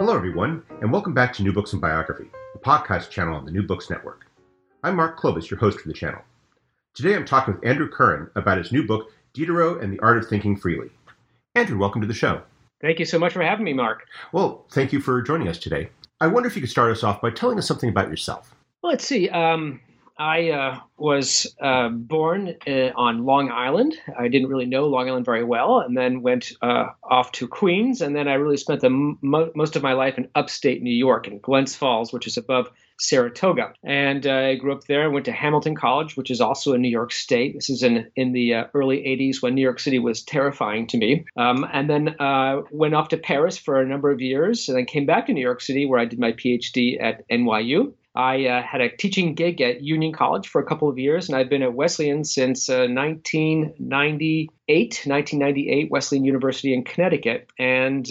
Hello, everyone, and welcome back to New Books and Biography, the podcast channel on the New Books Network. I'm Mark Clovis, your host for the channel. Today I'm talking with Andrew Curran about his new book, Diderot and the Art of Thinking Freely. Andrew, welcome to the show. Thank you so much for having me, Mark. Well, thank you for joining us today. I wonder if you could start us off by telling us something about yourself. Well, let's see. I was born on Long Island. I didn't really know Long Island very well, and then went off to Queens, and then I really spent the most of my life in upstate New York, in Glens Falls, which is above Saratoga. And I grew up there. I went to Hamilton College, which is also in New York State. This is in the early 80s, when New York City was terrifying to me. And then went off to Paris for a number of years, and then came back to New York City, where I did my PhD at NYU. I had a teaching gig at Union College for a couple of years, and I've been at Wesleyan since 1998, Wesleyan University in Connecticut. And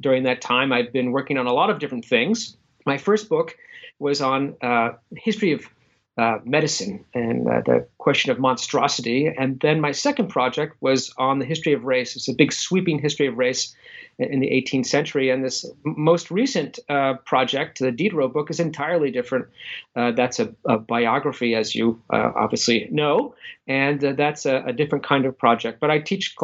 during that time, I've been working on a lot of different things. My first book was on history of medicine and the question of monstrosity. And then my second project was on the history of race. It's a big sweeping history of race in the 18th century. And this most recent project, the Diderot book, is entirely different. That's a biography, as you obviously know, and that's a different kind of project. But I teach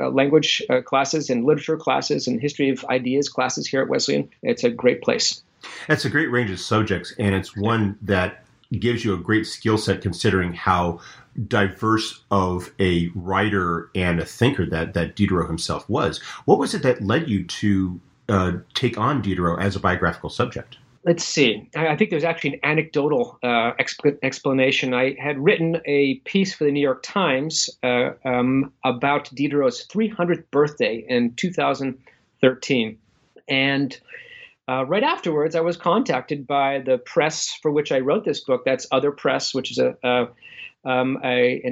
language classes and literature classes and history of ideas classes here at Wesleyan. It's a great place. That's a great range of subjects, and it's one that gives you a great skill set, considering how diverse of a writer and a thinker that Diderot himself was. What was it that led you to take on Diderot as a biographical subject? Let's see. I think there's actually an anecdotal explanation. I had written a piece for the New York Times about Diderot's 300th birthday in 2013, and right afterwards, I was contacted by the press for which I wrote this book. That's Other Press, which is an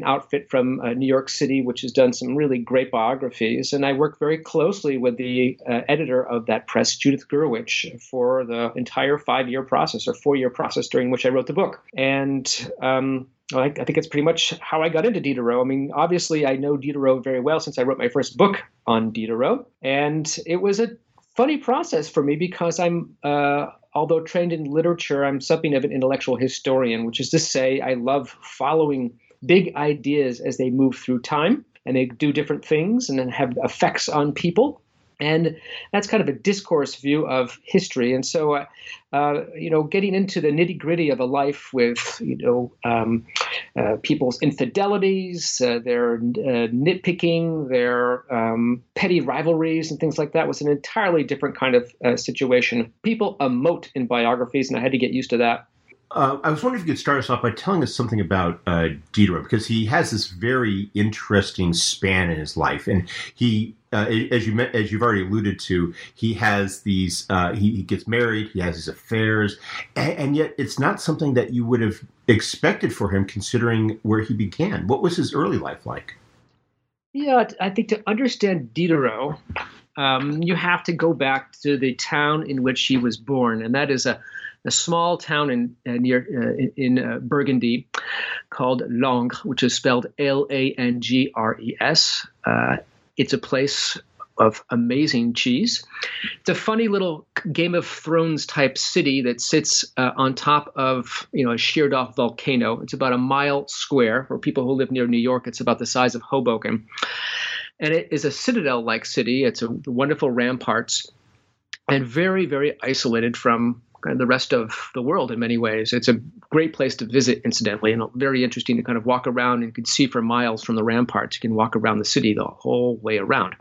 outfit from New York City, which has done some really great biographies. And I worked very closely with the editor of that press, Judith Gurewitch, for the entire 4-year process during which I wrote the book. And I think it's pretty much how I got into Diderot. I mean, obviously, I know Diderot very well since I wrote my first book on Diderot. And it was a funny process for me, because I'm, although trained in literature, I'm something of an intellectual historian, which is to say I love following big ideas as they move through time, and they do different things and then have effects on people. And that's kind of a discourse view of history. And so, getting into the nitty gritty of a life with, people's infidelities, their nitpicking, their petty rivalries and things like that, was an entirely different kind of situation. People emote in biographies, and I had to get used to that. I was wondering if you could start us off by telling us something about Diderot, because he has this very interesting span in his life. And he, as you've already alluded to, he has these, he gets married, he has these affairs, and yet it's not something that you would have expected for him, considering where he began. What was his early life like? Yeah, I think to understand Diderot, you have to go back to the town in which he was born, and that is a small town near Burgundy called Langres, which is spelled Langres. It's a place of amazing cheese. It's a funny little Game of Thrones type city that sits on top of a sheared off volcano. It's about a mile square. For people who live near New York, it's about the size of Hoboken. And it is a citadel-like city. It's a wonderful ramparts and very, very isolated from the rest of the world in many ways. It's a great place to visit, incidentally, and very interesting to kind of walk around, and you can see for miles from the ramparts. You can walk around the city the whole way around.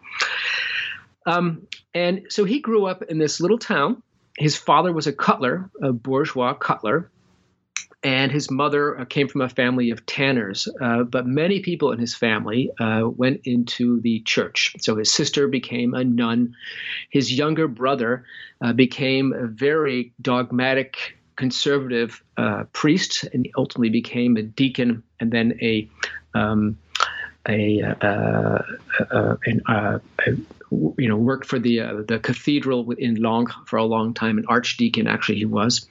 And so he grew up in this little town. His father was a cutler, a bourgeois cutler, And his mother came from a family of tanners, but many people in his family went into the church. So his sister became a nun. His younger brother became a very dogmatic, conservative priest, and ultimately became a deacon and then worked for the cathedral in Langres for a long time, an archdeacon actually he was.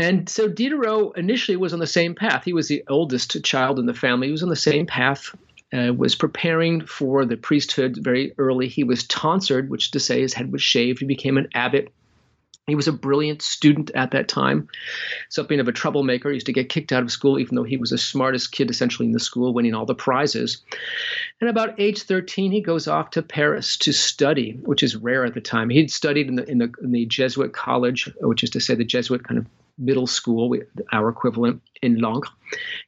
And so Diderot initially was on the same path. He was the oldest child in the family. He was on the same path, was preparing for the priesthood very early. He was tonsured, which is to say his head was shaved. He became an abbot. He was a brilliant student at that time, something of a troublemaker. He used to get kicked out of school, even though he was the smartest kid essentially in the school, winning all the prizes. And about age 13, he goes off to Paris to study, which is rare at the time. He'd studied in the Jesuit college, which is to say the Jesuit kind of middle school, our equivalent in Langres.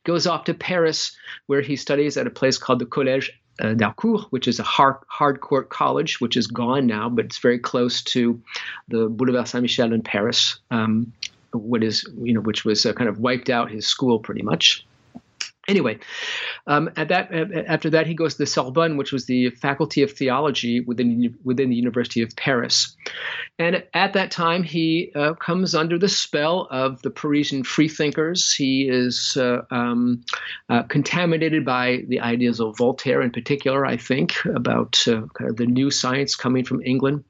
Goes off to Paris, where he studies at a place called the Collège d'Harcourt, which is a hardcore college, which is gone now, but it's very close to the Boulevard Saint-Michel in Paris, which was kind of wiped out his school pretty much. Anyway, after that, he goes to the Sorbonne, which was the Faculty of Theology within the University of Paris. And at that time, he comes under the spell of the Parisian freethinkers. He is contaminated by the ideas of Voltaire in particular, I think, about kind of the new science coming from England.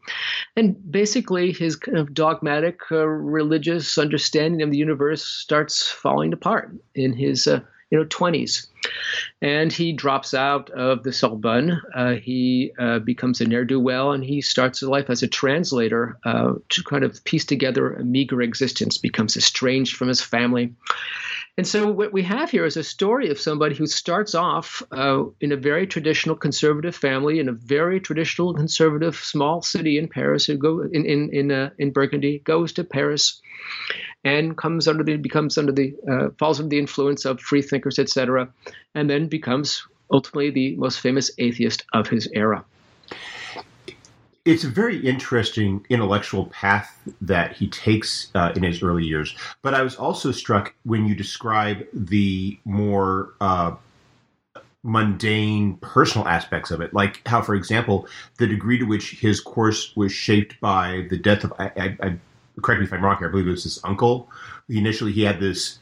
And basically, his kind of dogmatic religious understanding of the universe starts falling apart in his 20s. And he drops out of the Sorbonne. He becomes a ne'er-do-well, and he starts his life as a translator to kind of piece together a meager existence, becomes estranged from his family. And so what we have here is a story of somebody who starts off in a very traditional conservative family in a very traditional conservative small city in Paris, who go in Burgundy, goes to Paris, and falls under the influence of freethinkers, etc., and then becomes ultimately the most famous atheist of his era. It's a very interesting intellectual path that he takes in his early years. But I was also struck when you describe the more mundane personal aspects of it, like how, for example, the degree to which his course was shaped by the death of, correct me if I'm wrong here, I believe it was his uncle. Initially, he had this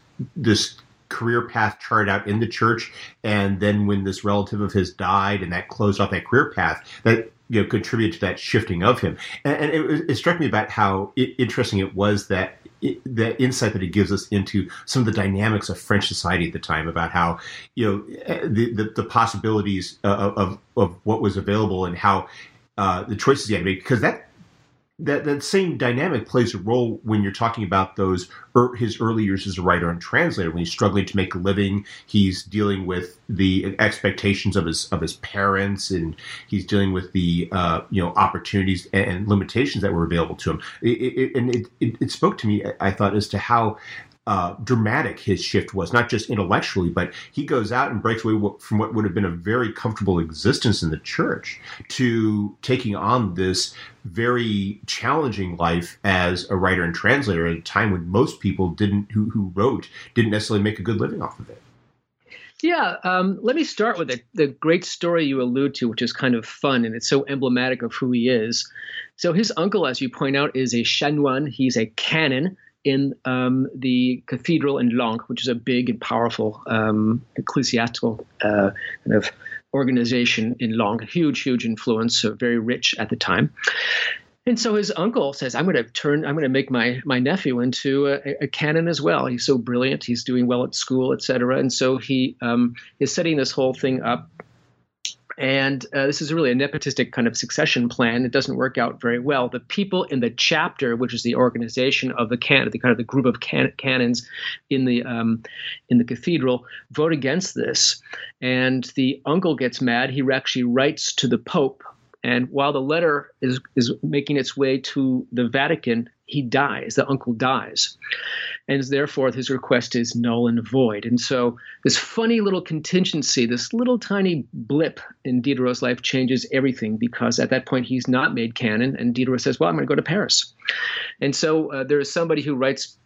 career path charted out in the church, and then when this relative of his died, and that closed off that career path, that contributed to that shifting of him. And it struck me about how interesting it was that that insight that it gives us into some of the dynamics of French society at the time, about how the possibilities of what was available and how the choices he had made, because that same dynamic plays a role when you're talking about his early years as a writer and translator, when he's struggling to make a living, he's dealing with the expectations of his parents, and he's dealing with the opportunities and limitations that were available to him. It spoke to me, I thought, as to how dramatic his shift was, not just intellectually, but he goes out and breaks away from what would have been a very comfortable existence in the church to taking on this very challenging life as a writer and translator at a time when most people who wrote didn't necessarily make a good living off of it. Yeah. Let me start with the great story you allude to, which is kind of fun, and it's so emblematic of who he is. So his uncle, as you point out, is a chanoine. He's a canon in the cathedral in Langres, which is a big and powerful ecclesiastical kind of organization in Langres, huge influence, so very rich at the time. And so his uncle says, I'm going to make my nephew into a canon as well. He's so brilliant, he's doing well at school, etc. And so he is setting this whole thing up. And this is really a nepotistic kind of succession plan. It doesn't work out very well. The people in the chapter, which is the organization of the group of canons in the cathedral, vote against this. And the uncle gets mad. He actually writes to the Pope. And while the letter is making its way to the Vatican, he dies. The uncle dies. And therefore, his request is null and void. And so this funny little contingency, this little tiny blip in Diderot's life changes everything, because at that point, he's not made canon. And Diderot says, well, I'm going to go to Paris. And so there is somebody who writes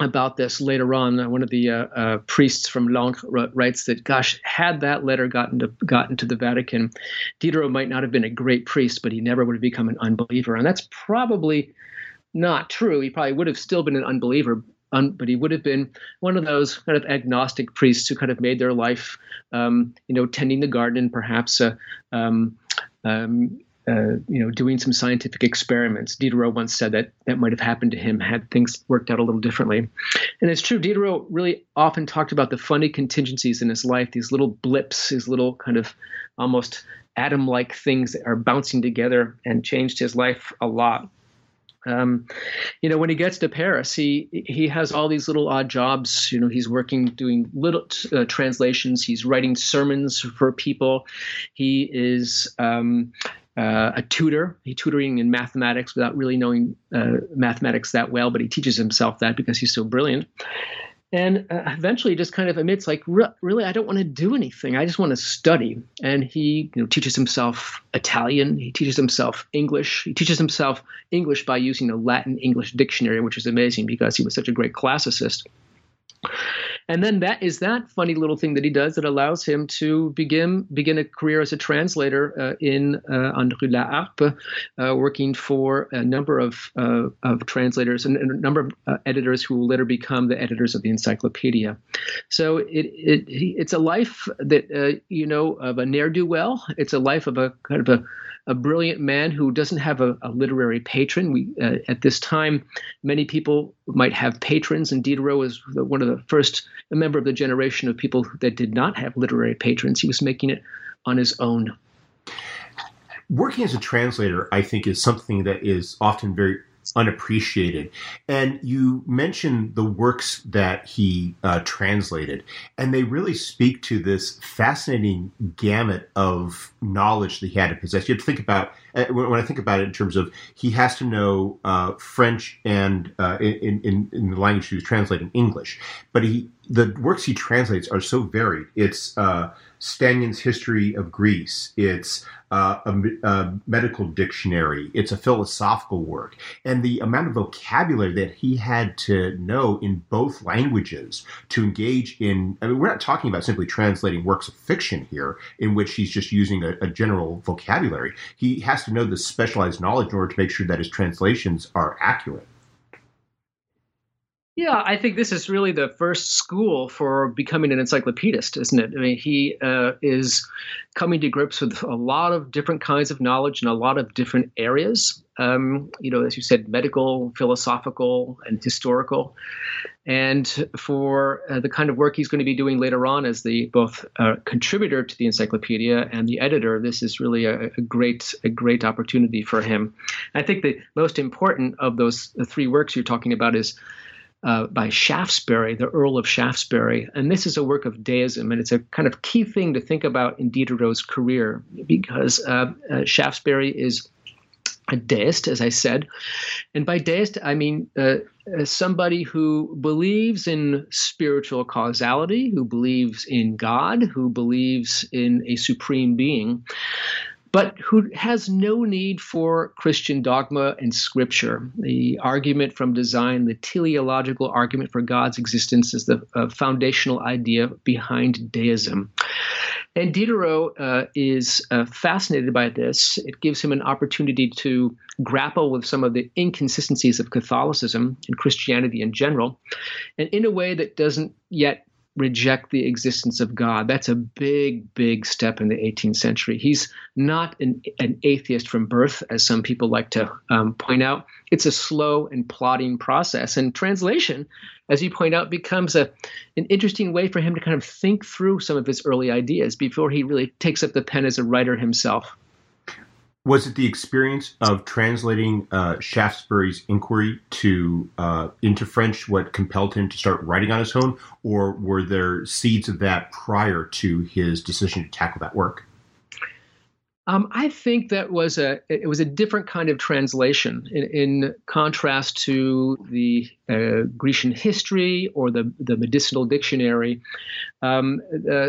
about this later on. One of the priests from Langres writes that, gosh, had that letter gotten to the Vatican, Diderot might not have been a great priest, but he never would have become an unbeliever. And that's probably not true. He probably would have still been an unbeliever, but he would have been one of those kind of agnostic priests who kind of made their life, tending the garden, perhaps, doing some scientific experiments. Diderot once said that that might have happened to him had things worked out a little differently. And it's true, Diderot really often talked about the funny contingencies in his life, these little blips, these little kind of almost atom-like things that are bouncing together, and changed his life a lot. When he gets to Paris, he has all these little odd jobs. He's working, doing little translations. He's writing sermons for people. He is a tutor. He's tutoring in mathematics without really knowing mathematics that well, but he teaches himself that because he's so brilliant. And eventually just kind of admits, like, really, I don't want to do anything. I just want to study. And he teaches himself Italian. He teaches himself English. He teaches himself English by using a Latin-English dictionary, which is amazing because he was such a great classicist. And then that is that funny little thing that he does that allows him to begin a career as a translator on Rue La Harpe, working for a number of translators and a number of editors who will later become the editors of the encyclopedia. So it's a life that of a ne'er-do-well. It's a life of a kind of a brilliant man who doesn't have a literary patron. At this time, many people might have patrons, and Diderot was one of the first, a member of the generation of people that did not have literary patrons. He was making it on his own. Working as a translator, I think, is something that is often very unappreciated. And you mentioned the works that he translated, and they really speak to this fascinating gamut of knowledge that he had to possess. You have to think about, when I think about it in terms of, he has to know French and in the language he was translating, English. But the works he translates are so varied. It's Stangen's History of Greece. It's a medical dictionary. It's a philosophical work. And the amount of vocabulary that he had to know in both languages to engage in, we're not talking about simply translating works of fiction here, in which he's just using a general vocabulary. He has to know this specialized knowledge in order to make sure that his translations are accurate. Yeah, I think this is really the first school for becoming an encyclopedist, isn't it? I mean, he is coming to grips with a lot of different kinds of knowledge in a lot of different areas, as you said, medical, philosophical, and historical. And for the kind of work he's going to be doing later on as both contributor to the encyclopedia and the editor, this is really a great opportunity for him. I think the most important of those three works you're talking about is by Shaftesbury, the Earl of Shaftesbury. And this is a work of deism, and it's a kind of key thing to think about in Diderot's career, because Shaftesbury is a deist, as I said. And by deist, I mean somebody who believes in spiritual causality, who believes in God, who believes in a supreme being, but who has no need for Christian dogma and scripture. The argument from design, the teleological argument for God's existence, is the foundational idea behind deism. And Diderot is fascinated by this. It gives him an opportunity to grapple with some of the inconsistencies of Catholicism and Christianity in general, and in a way that doesn't yet reject the existence of God. That's a big, big step in the 18th century. He's not an atheist from birth, as some people like to point out. It's a slow and plodding process. And translation, as you point out, becomes an interesting way for him to kind of think through some of his early ideas before he really takes up the pen as a writer himself. Was it the experience of translating Shaftesbury's inquiry into French what compelled him to start writing on his own, or were there seeds of that prior to his decision to tackle that work? I think that was it was a different kind of translation in contrast to the Grecian history or the medicinal dictionary.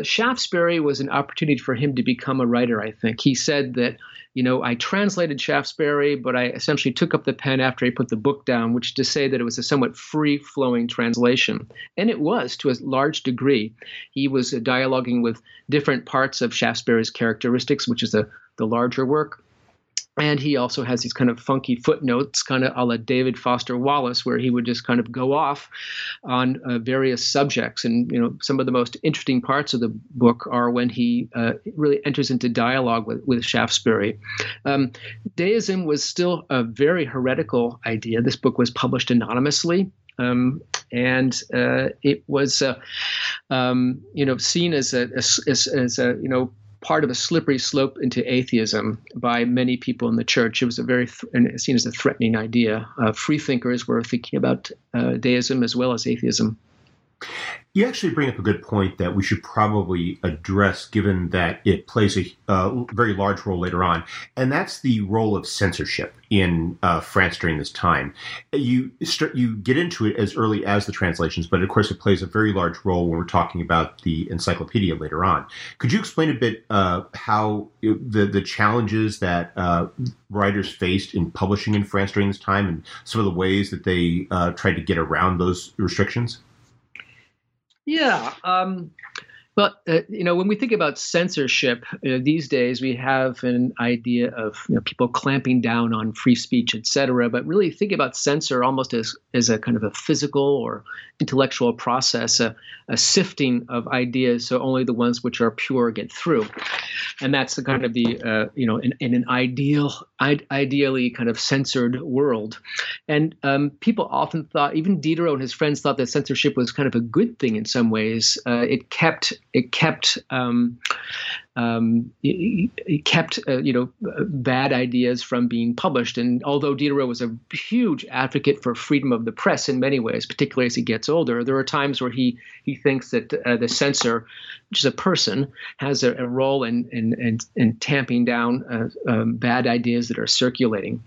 Shaftesbury was an opportunity for him to become a writer, I think. He said that, you know, I translated Shaftesbury, but I essentially took up the pen after he put the book down, which is to say that it was a somewhat free-flowing translation. And it was, to a large degree. He was dialoguing with different parts of Shaftesbury's characteristics, which is the larger work. And he also has these kind of funky footnotes, kind of a la David Foster Wallace, where he would just kind of go off on various subjects. And, you know, some of the most interesting parts of the book are when he really enters into dialogue with Shaftesbury. Deism was still a very heretical idea. This book was published anonymously. It was, you know, seen as a, you know, part of a slippery slope into atheism by many people in the church. It was a very seen as a threatening idea. Freethinkers were thinking about deism as well as atheism. You actually bring up a good point that we should probably address, given that it plays a very large role later on, and that's the role of censorship in France during this time. You get into it as early as the translations, but of course it plays a very large role when we're talking about the encyclopedia later on. Could you explain a bit how the challenges that writers faced in publishing in France during this time and some of the ways that they tried to get around those restrictions? Yeah. You know, when we think about censorship these days, we have an idea of, you know, people clamping down on free speech, et cetera. But really think about censor almost as a kind of a physical or intellectual process, a sifting of ideas. So only the ones which are pure get through. And that's the kind of the, you know, in an ideally kind of censored world. And people often thought, even Diderot and his friends thought that censorship was kind of a good thing in some ways. It kept you know, bad ideas from being published. And although Diderot was a huge advocate for freedom of the press in many ways, particularly as he gets older, there are times where he thinks that the censor, which is a person, has a role in tamping down bad ideas that are circulating.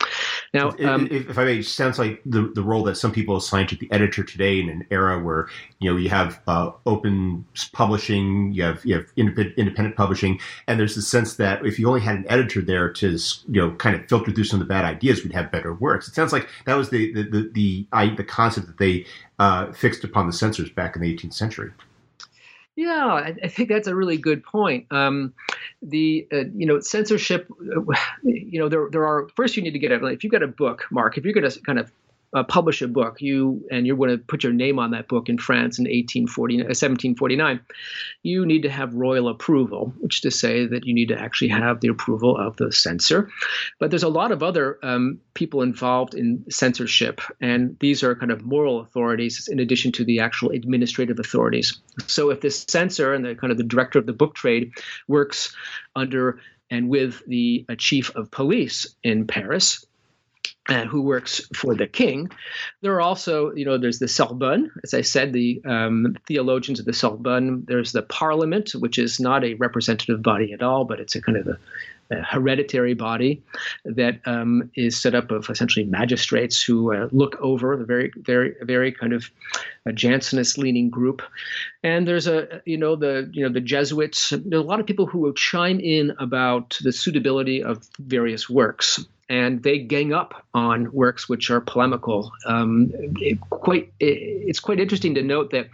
Now, if I may, it sounds like the role that some people assign to the editor today in an era where, you know, you have open publishing, you have independent publishing, and there's the sense that if you only had an editor there to, you know, kind of filter through some of the bad ideas, we'd have better works. It sounds like that was the concept that they fixed upon the censors back in the 18th century. Yeah, I think that's a really good point. You know, censorship, you know, there are, first you need to get it. Like, if you've got a book, Mark, if you're going to kind of publish a book, you're going to put your name on that book in France in 1749, you need to have royal approval, which is to say that you need to actually have the approval of the censor. But there's a lot of other people involved in censorship, and these are kind of moral authorities in addition to the actual administrative authorities. So if this censor and the kind of the director of the book trade works under and with the chief of police in Paris, who works for the king. There are also, you know, there's the Sorbonne, as I said, the theologians of the Sorbonne. There's the parliament, which is not a representative body at all, but it's a kind of a hereditary body that is set up of essentially magistrates who look over the very, very, very kind of Jansenist-leaning group. And there's the Jesuits. There are a lot of people who will chime in about the suitability of various works. And they gang up on works which are polemical. It's quite interesting to note that,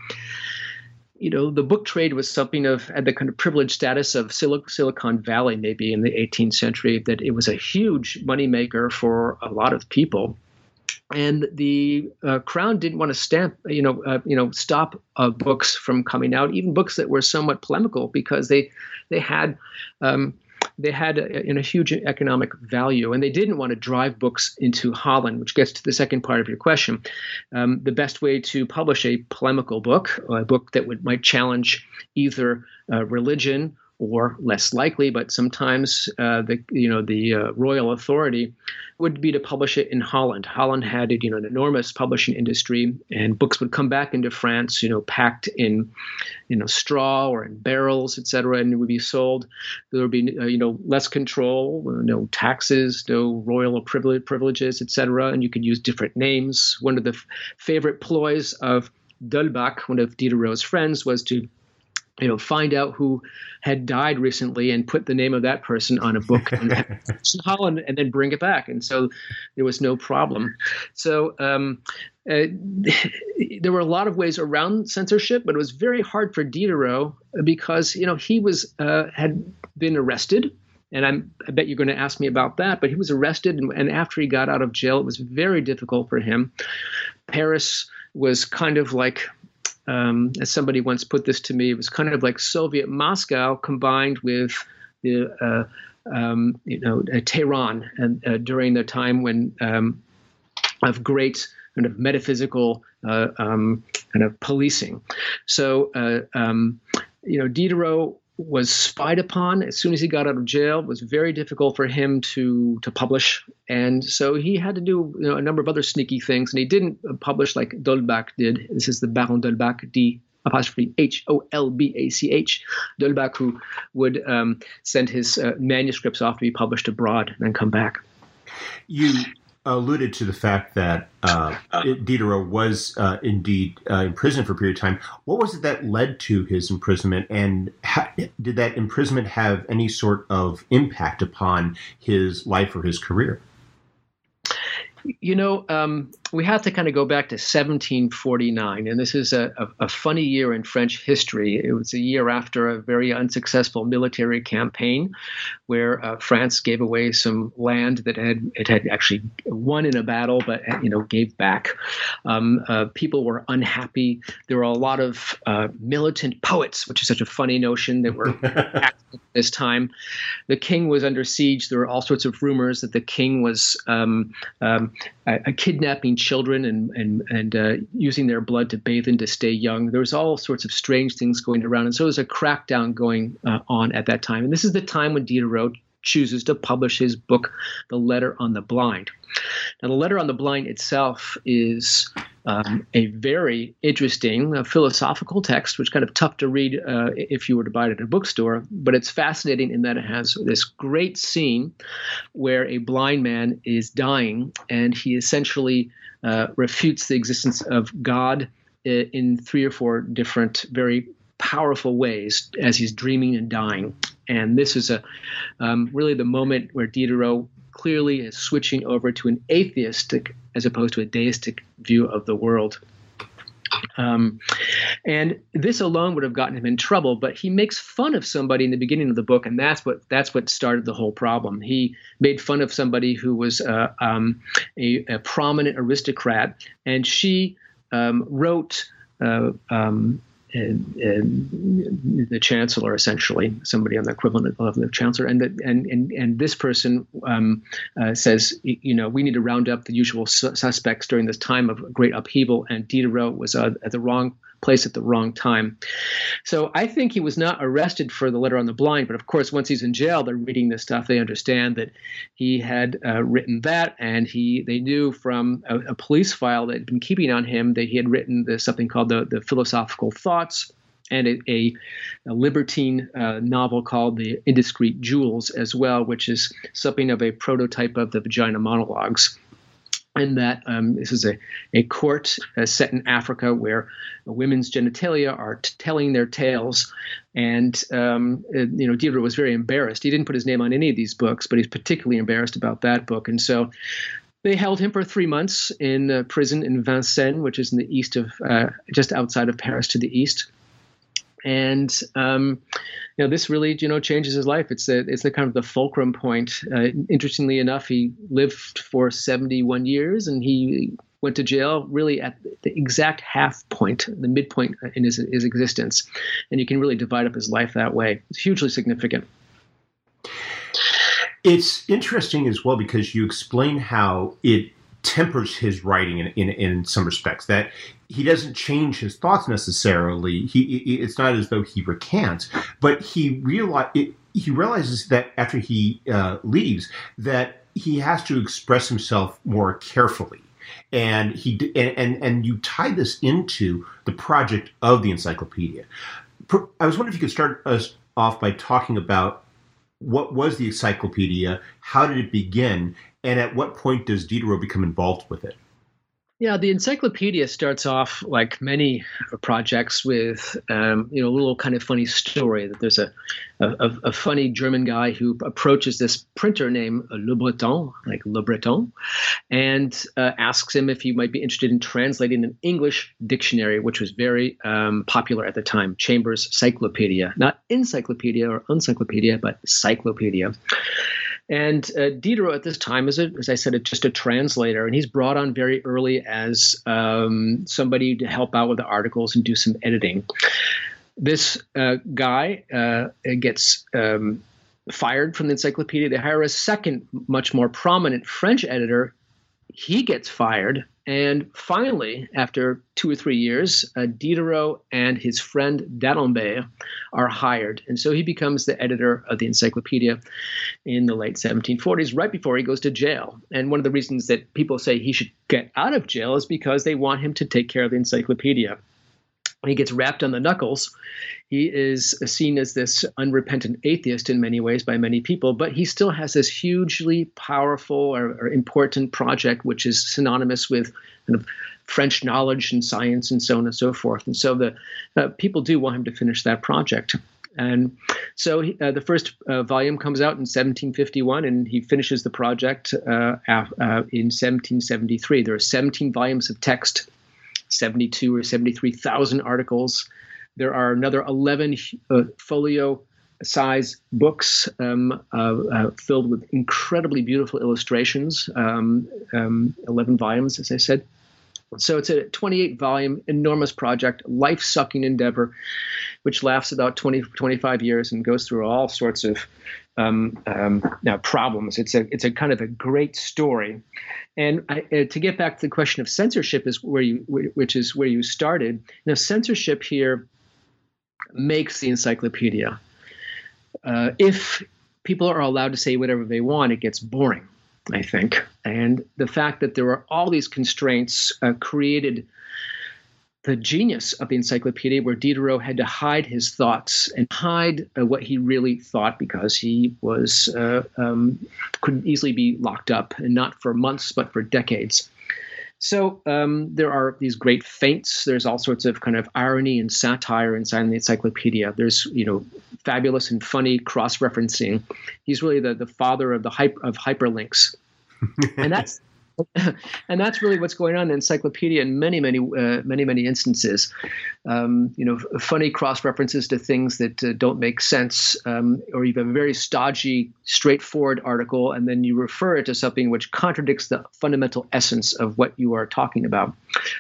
you know, the book trade was something of had the kind of privileged status of Silicon Valley, maybe in the 18th century, that it was a huge moneymaker for a lot of people. And the crown didn't want to stop books from coming out, even books that were somewhat polemical, because they had a huge economic value, and they didn't want to drive books into Holland, which gets to the second part of your question. The best way to publish a polemical book, a book that might challenge either religion or less likely, but sometimes the royal authority would be to publish it in Holland. Holland had an enormous publishing industry, and books would come back into France, packed in, straw or in barrels, etc., and it would be sold. There would be less control, no taxes, no royal privileges, etc., and you could use different names. One of the favorite ploys of D'Alembert, one of Diderot's friends, was to find out who had died recently and put the name of that person on a book in Holland and then bring it back. And so there was no problem. So there were a lot of ways around censorship, but it was very hard for Diderot because, he was had been arrested. And I bet you're going to ask me about that. But he was arrested. And after he got out of jail, it was very difficult for him. Paris was kind of like, as somebody once put this to me, it was kind of like Soviet Moscow combined with Tehran, and during the time when of great kind of metaphysical kind of policing. So Diderot was spied upon as soon as he got out of jail. It was very difficult for him to publish, and so he had to do a number of other sneaky things. And he didn't publish like D'Alembert did. This is the Baron d'Alembert, D'_Holbach. D'Alembert, who would send his manuscripts off to be published abroad and then come back. You alluded to the fact that Diderot was indeed imprisoned for a period of time. What was it that led to his imprisonment, and did that imprisonment have any sort of impact upon his life or his career? We have to kind of go back to 1749, and this is a funny year in French history. It was a year after a very unsuccessful military campaign where France gave away some land that it had actually won in a battle, but, gave back. People were unhappy. There were a lot of militant poets, which is such a funny notion, that were active at this time. The king was under siege. There were all sorts of rumors that the king was kidnapping children and using their blood to bathe and to stay young. There was all sorts of strange things going around. And so there was a crackdown going on at that time. And this is the time when Diderot chooses to publish his book, The Letter on the Blind. Now, The Letter on the Blind itself is a very interesting philosophical text, which is kind of tough to read if you were to buy it at a bookstore, but it's fascinating in that it has this great scene where a blind man is dying, and he essentially refutes the existence of God in three or four different very powerful ways as he's dreaming and dying. And this is really the moment where Diderot clearly is switching over to an atheistic as opposed to a deistic view of the world. And this alone would have gotten him in trouble, but he makes fun of somebody in the beginning of the book, and that's what started the whole problem. He made fun of somebody who was a prominent aristocrat, and she wrote and the chancellor, essentially, somebody on the equivalent level of chancellor, and this person says, we need to round up the usual suspects during this time of great upheaval, and Diderot was at the wrong place at the wrong time. So I think he was not arrested for The Letter on the Blind, but of course, once he's in jail, they're reading this stuff. They understand that he had written that, and they knew from a police file that had been keeping on him that he had written this, something called the Philosophical Thoughts, and a libertine novel called The Indiscreet Jewels as well, which is something of a prototype of the Vagina Monologues. In that this is a court set in Africa where women's genitalia are telling their tales. And, Diderot was very embarrassed. He didn't put his name on any of these books, but he's particularly embarrassed about that book. And so they held him for 3 months in a prison in Vincennes, which is in the east of just outside of Paris to the east. And, this really, changes his life. It's the kind of the fulcrum point. Interestingly enough, he lived for 71 years, and he went to jail really at the exact half point, the midpoint in his existence. And you can really divide up his life that way. It's hugely significant. It's interesting as well because you explain how it tempers his writing in some respects, that he doesn't change his thoughts necessarily. It's not as though he recants, but he realizes that after he leaves, that he has to express himself more carefully. And he you tie this into the project of the encyclopedia. I was wondering if you could start us off by talking about what was the encyclopedia, how did it begin, and at what point does Diderot become involved with it? Yeah, the encyclopedia starts off like many projects with, a little kind of funny story that there's a funny German guy who approaches this printer named Le Breton, and asks him if he might be interested in translating an English dictionary, which was very popular at the time, Chambers' Cyclopedia, not encyclopedia or encyclopedia, but cyclopedia. And Diderot at this time is, just a translator, and he's brought on very early as somebody to help out with the articles and do some editing. This guy gets fired from the encyclopedia. They hire a second, much more prominent French editor. He gets fired. And finally, after 2 or 3 years, Diderot and his friend D'Alembert are hired. And so he becomes the editor of the encyclopedia in the late 1740s, right before he goes to jail. And one of the reasons that people say he should get out of jail is because they want him to take care of the encyclopedia. When he gets wrapped on the knuckles, he is seen as this unrepentant atheist in many ways by many people, but he still has this hugely powerful or important project, which is synonymous with kind of French knowledge and science and so on and so forth. And so the people do want him to finish that project. And so the first volume comes out in 1751, and he finishes the project in 1773. There are 17 volumes of text, 72 or 73,000 articles. There are another 11 folio-size books filled with incredibly beautiful illustrations, 11 volumes, as I said. So it's a 28-volume, enormous project, life-sucking endeavor, which lasts about 25 years and goes through all sorts of problems. It's a kind of a great story, and to get back to the question of censorship is where you started. Now, censorship here makes the encyclopedia. If people are allowed to say whatever they want, it gets boring, I think. And the fact that there are all these constraints created the genius of the encyclopedia, where Diderot had to hide his thoughts and hide what he really thought, because he was couldn't easily be locked up, and not for months, but for decades. So there are these great feints. There's all sorts of kind of irony and satire inside the encyclopedia. There's, fabulous and funny cross-referencing. He's really the father of hyperlinks, and that's really what's going on in the encyclopedia in many instances. Funny cross-references to things that don't make sense, or you have a very stodgy, straightforward article, and then you refer it to something which contradicts the fundamental essence of what you are talking about.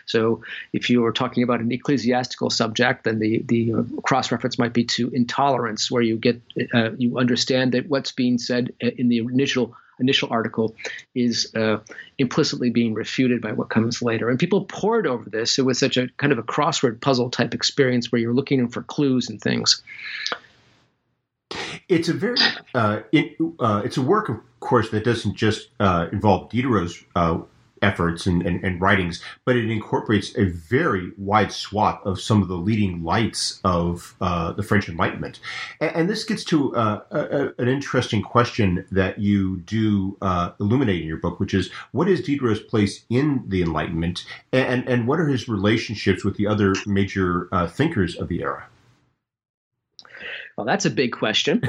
So if you were talking about an ecclesiastical subject, then the cross-reference might be to intolerance, where you get you understand that what's being said in the initial article is implicitly being refuted by what comes later. And people pored over this. It was such a kind of a crossword puzzle type experience where you're looking for clues and things. It's a very it's a work, of course, that doesn't just involve Diderot's efforts and writings, but it incorporates a very wide swath of some of the leading lights of the French Enlightenment. And this gets to an interesting question that you do illuminate in your book, which is, what is Diderot's place in the Enlightenment, and what are his relationships with the other major thinkers of the era? Well, that's a big question.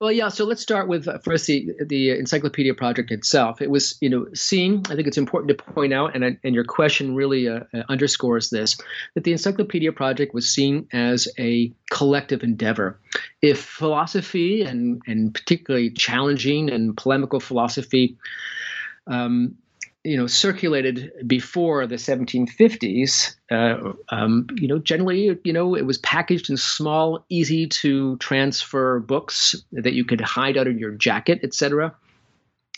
Well, yeah. So let's start with first the encyclopedia project itself. It was, seen. I think it's important to point out, and your question really underscores this, that the encyclopedia project was seen as a collective endeavor. If philosophy, and particularly challenging and polemical philosophy, circulated before the 1750s, generally, it was packaged in small, easy to transfer books that you could hide under your jacket, etc.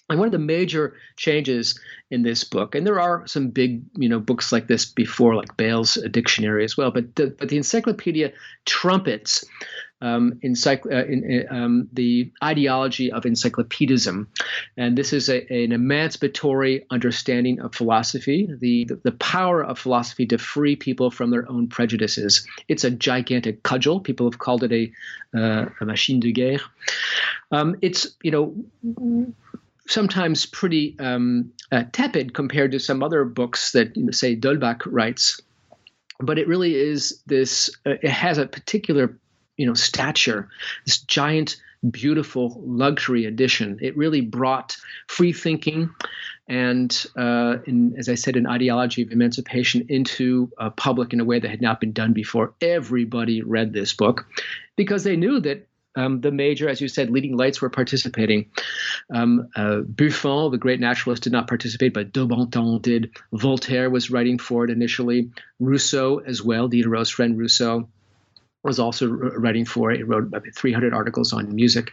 And one of the major changes in this book, and there are some big, books like this before, like Bayle's dictionary as well, but the encyclopedia trumpets the ideology of encyclopedism, and this is an emancipatory understanding of philosophy, the power of philosophy to free people from their own prejudices. It's a gigantic cudgel. People have called it a machine de guerre. It's sometimes pretty tepid compared to some other books that say D'Alembert writes, but it really is this. It has a particular stature, this giant, beautiful luxury edition. It really brought free thinking and, as I said, an ideology of emancipation into public in a way that had not been done before. Everybody read this book because they knew that the major, as you said, leading lights were participating. Buffon, the great naturalist, did not participate, but De Breton did. Voltaire was writing for it initially. Rousseau as well, Diderot's friend Rousseau, was also writing for it. He wrote about 300 articles on music.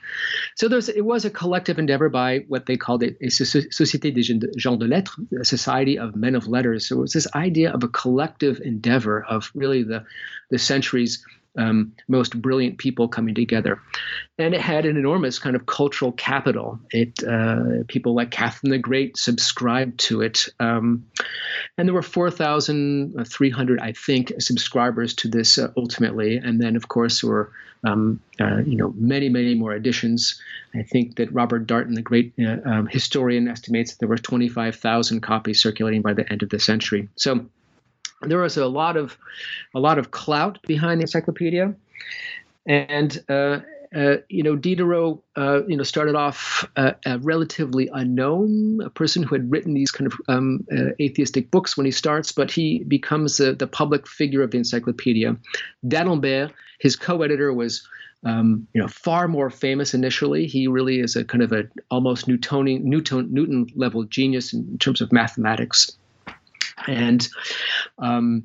So it was a collective endeavor by what they called a Société des gens de lettres, a society of men of letters. So it was this idea of a collective endeavor of really the century's most brilliant people coming together. And it had an enormous kind of cultural capital. People like Catherine the Great subscribed to it. And there were 4,300, I think, subscribers to this ultimately. And then, of course, there were many, many more editions. I think that Robert Darton, the great historian, estimates that there were 25,000 copies circulating by the end of the century. So there was a lot of clout behind the encyclopedia, and Diderot, started off a relatively unknown, a person who had written these kind of atheistic books when he starts, but he becomes the public figure of the encyclopedia. D'Alembert, his co-editor, was far more famous initially. He really is a kind of a almost Newton level genius in terms of mathematics. And D'Alembert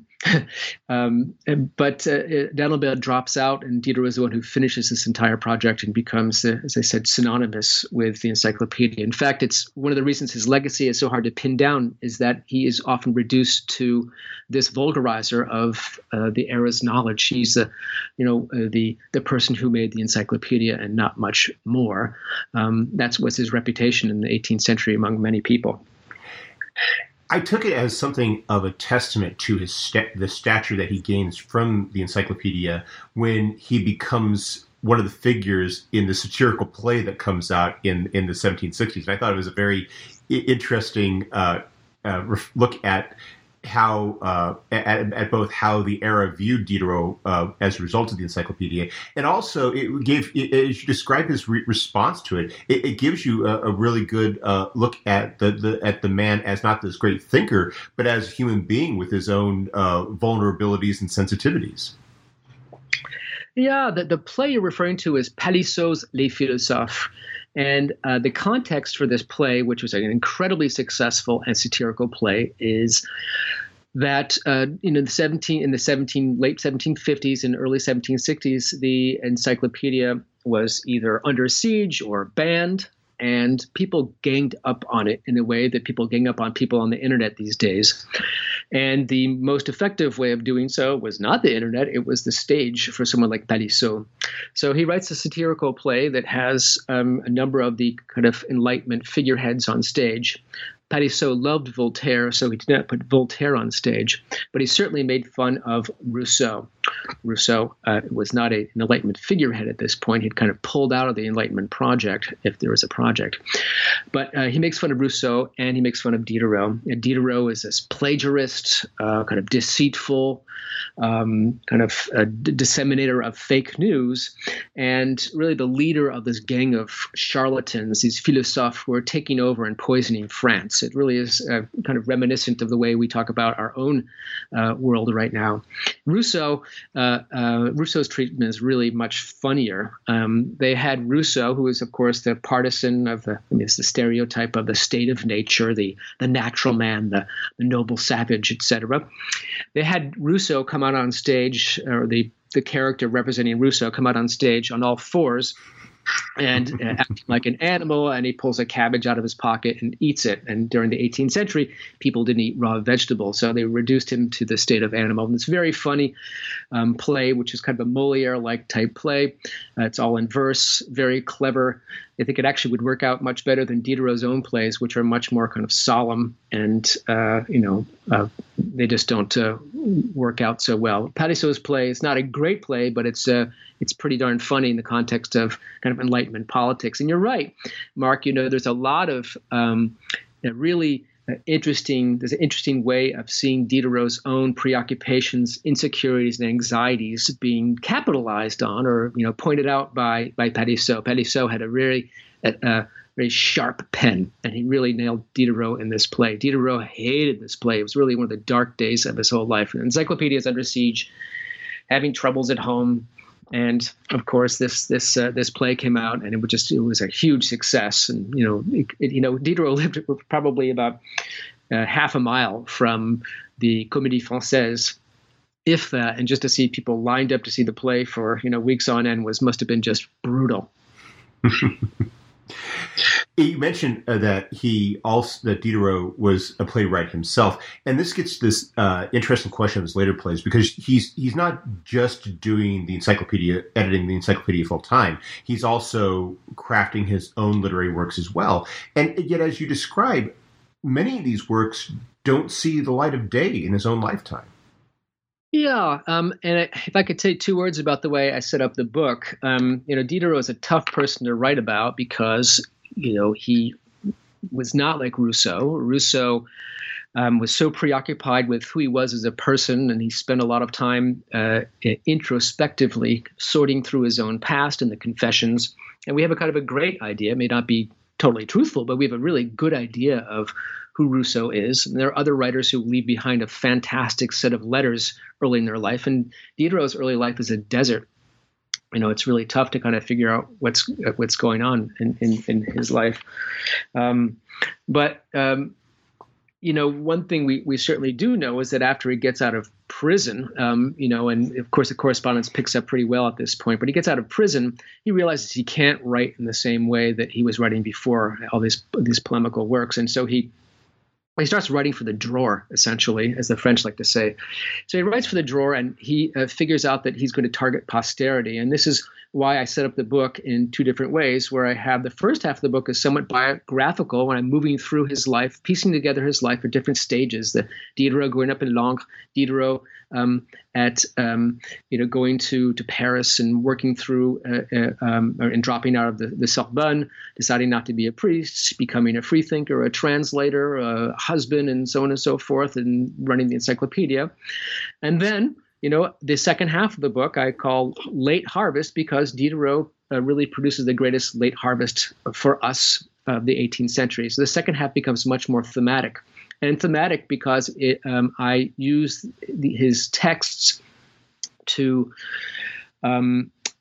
drops out, and Diderot is the one who finishes this entire project and becomes, as I said, synonymous with the encyclopedia. In fact, it's one of the reasons his legacy is so hard to pin down is that he is often reduced to this vulgarizer of the era's knowledge. He's the person who made the encyclopedia and not much more. That was his reputation in the 18th century among many people. I took it as something of a testament to his the stature that he gains from the encyclopedia when he becomes one of the figures in the satirical play that comes out in the 1760s. And I thought it was a very interesting look at how at both how the era viewed Diderot as a result of the encyclopedia, and also it gave, as you describe his response to it, it gives you a really good look at the man as not this great thinker, but as a human being with his own vulnerabilities and sensitivities. Yeah, the play you're referring to is Palissot's Les Philosophes. And the context for this play, which was an incredibly successful and satirical play, is that in the late 1750s and early 1760s, the encyclopedia was either under siege or banned, and people ganged up on it in a way that people gang up on people on the internet these days. And the most effective way of doing so was not the internet, it was the stage for someone like Palissot. So he writes a satirical play that has a number of the kind of Enlightenment figureheads on stage. Palissot loved Voltaire, so he did not put Voltaire on stage, but he certainly made fun of Rousseau. Rousseau was not an Enlightenment figurehead at this point. He'd kind of pulled out of the Enlightenment project, if there was a project. But he makes fun of Rousseau, and he makes fun of Diderot. And Diderot is this plagiarist, kind of deceitful, kind of disseminator of fake news, and really the leader of this gang of charlatans, these philosophes who are taking over and poisoning France. It really is kind of reminiscent of the way we talk about our own world right now. Rousseau's treatment is really much funnier. They had Rousseau, who is, of course, the partisan of the stereotype of the state of nature, the natural man, the noble savage, etc. They had Rousseau come out on stage, or the character representing Rousseau come out on stage on all fours, and acting like an animal, and he pulls a cabbage out of his pocket and eats it. And during the 18th century, people didn't eat raw vegetables, so they reduced him to the state of animal. And it's a very funny play, which is kind of a Moliere-like type play. It's all in verse, very clever. I think it actually would work out much better than Diderot's own plays, which are much more kind of solemn and, they just don't work out so well. Palissot's play is not a great play, but it's pretty darn funny in the context of kind of Enlightenment politics. And you're right, Mark, there's a lot of there's an interesting way of seeing Diderot's own preoccupations, insecurities, and anxieties being capitalized on or, pointed out by Palissot. Palissot had a very sharp pen, and he really nailed Diderot in this play. Diderot hated this play. It was really one of the dark days of his whole life. An encyclopedia is under siege, having troubles at home. And of course, this play came out, and it was a huge success. And Diderot lived probably about half a mile from the Comédie Française, if that. And just to see people lined up to see the play for weeks on end must have been just brutal. You mentioned that Diderot was a playwright himself, and this gets this interesting question of his later plays, because he's not just doing the encyclopedia, editing the encyclopedia full time. He's also crafting his own literary works as well, and yet, as you describe, many of these works don't see the light of day in his own lifetime. Yeah, and if I could say two words about the way I set up the book, Diderot is a tough person to write about because, he was not like Rousseau. Rousseau was so preoccupied with who he was as a person, and he spent a lot of time introspectively sorting through his own past and the confessions. And we have a kind of a great idea, it may not be totally truthful, but we have a really good idea of who Rousseau is. And there are other writers who leave behind a fantastic set of letters early in their life. And Diderot's early life is a desert. It's really tough to kind of figure out what's going on in his life. One thing we certainly do know is that after he gets out of prison, and of course the correspondence picks up pretty well at this point, but he gets out of prison, he realizes he can't write in the same way that he was writing before, all these polemical works. And so he starts writing for the drawer, essentially, as the French like to say. So he writes for the drawer, and he figures out that he's going to target posterity. And this is why I set up the book in two different ways, where I have the first half of the book is somewhat biographical, when I'm moving through his life, piecing together his life at different stages. The Diderot growing up in Langres, Diderot going to Paris and working through and dropping out of the Sorbonne, deciding not to be a priest, becoming a freethinker, a translator, a husband, and so on and so forth, and running the encyclopedia. And then the second half of the book I call Late Harvest, because Diderot really produces the greatest late harvest for us of the 18th century. So the second half becomes much more thematic. And thematic because I use his texts to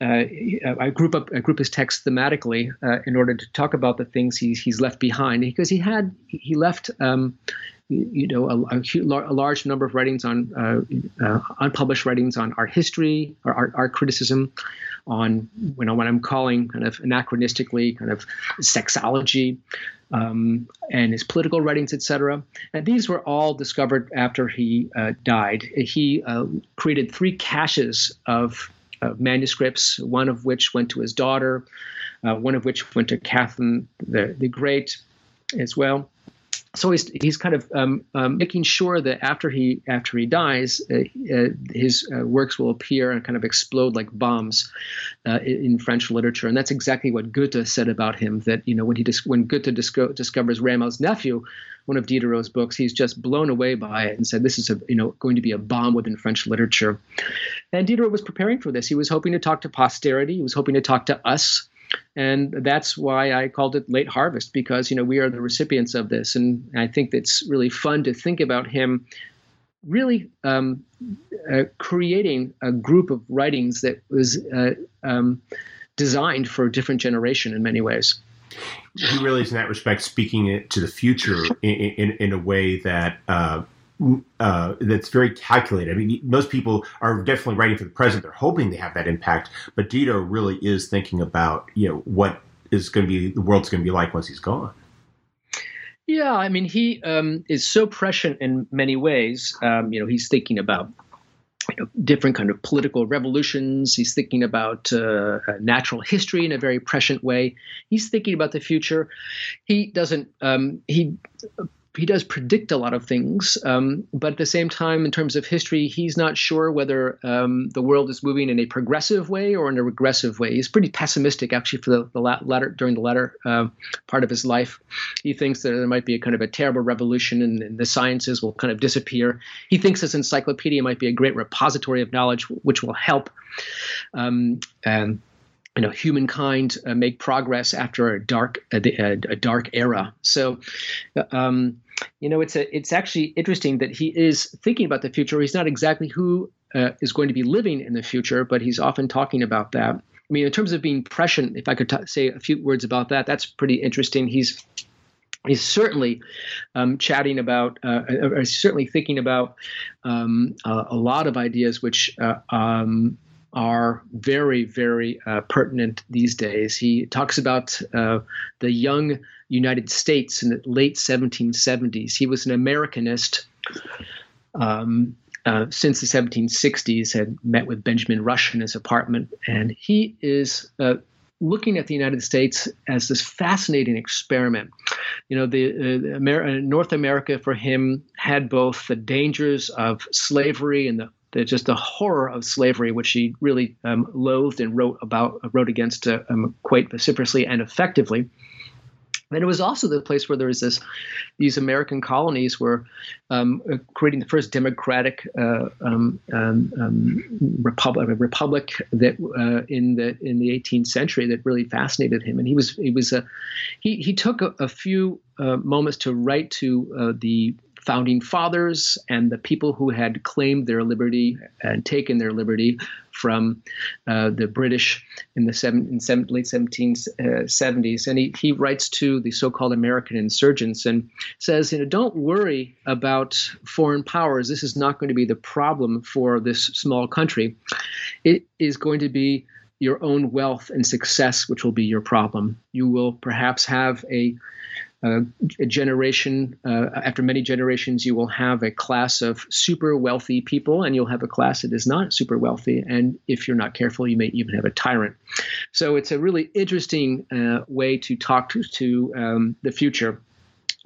I group his texts thematically in order to talk about the things he's left behind, because he left a large number of writings on unpublished writings on art history, or art criticism, on what I'm calling kind of anachronistically kind of sexology, and his political writings, etc. And these were all discovered after he died. He created three caches of manuscripts, one of which went to his daughter, one of which went to Catherine the Great as well. So he's kind of making sure that after he dies, his works will appear and kind of explode like bombs in French literature, and that's exactly what Goethe said about him. That when Goethe discovers Ramel's Nephew, one of Diderot's books, he's just blown away by it and said this is going to be a bomb within French literature. And Diderot was preparing for this. He was hoping to talk to posterity. He was hoping to talk to us. And that's why I called it Late Harvest, because, we are the recipients of this. And I think it's really fun to think about him really creating a group of writings that was designed for a different generation in many ways. He really is, in that respect, speaking it to the future in a way that that's very calculated. I mean, most people are definitely writing for the present. They're hoping they have that impact. But Diderot really is thinking about, you know, what is going to be, the world's going to be like once he's gone. Yeah, I mean, he is so prescient in many ways. You know, he's thinking about different kind of political revolutions. He's thinking about natural history in a very prescient way. He's thinking about the future. He doesn't he does predict a lot of things, but at the same time, in terms of history, he's not sure whether the world is moving in a progressive way or in a regressive way. He's pretty pessimistic, actually, for the latter part of his life. He thinks that there might be a kind of a terrible revolution, and the sciences will kind of disappear. He thinks this encyclopedia might be a great repository of knowledge, which will help you know, humankind make progress after a dark era. So, you know, it's actually interesting that he is thinking about the future. He's not exactly who is going to be living in the future, but he's often talking about that. I mean, in terms of being prescient, if I could say a few words about that, that's pretty interesting. He's certainly chatting about, or certainly thinking about a lot of ideas which are very, very pertinent these days. He talks about the young United States in the late 1770s. He was an Americanist since the 1760s, had met with Benjamin Rush in his apartment. And he is looking at the United States as this fascinating experiment. You know, North America for him had both the dangers of slavery and the horror of slavery, which he really loathed and wrote against quite vociferously and effectively. And it was also the place where there was these American colonies were creating the first democratic republic that in the 18th century that really fascinated him. And he took a few moments to write to the founding fathers and the people who had claimed their liberty and taken their liberty from the British in the late 1770s. And he writes to the so-called American insurgents and says, you know, don't worry about foreign powers. This is not going to be the problem for this small country. It is going to be your own wealth and success which will be your problem. You will perhaps have a generation, after many generations, you will have a class of super wealthy people, and you'll have a class that is not super wealthy. And if you're not careful, you may even have a tyrant. So it's a really interesting way to talk to the future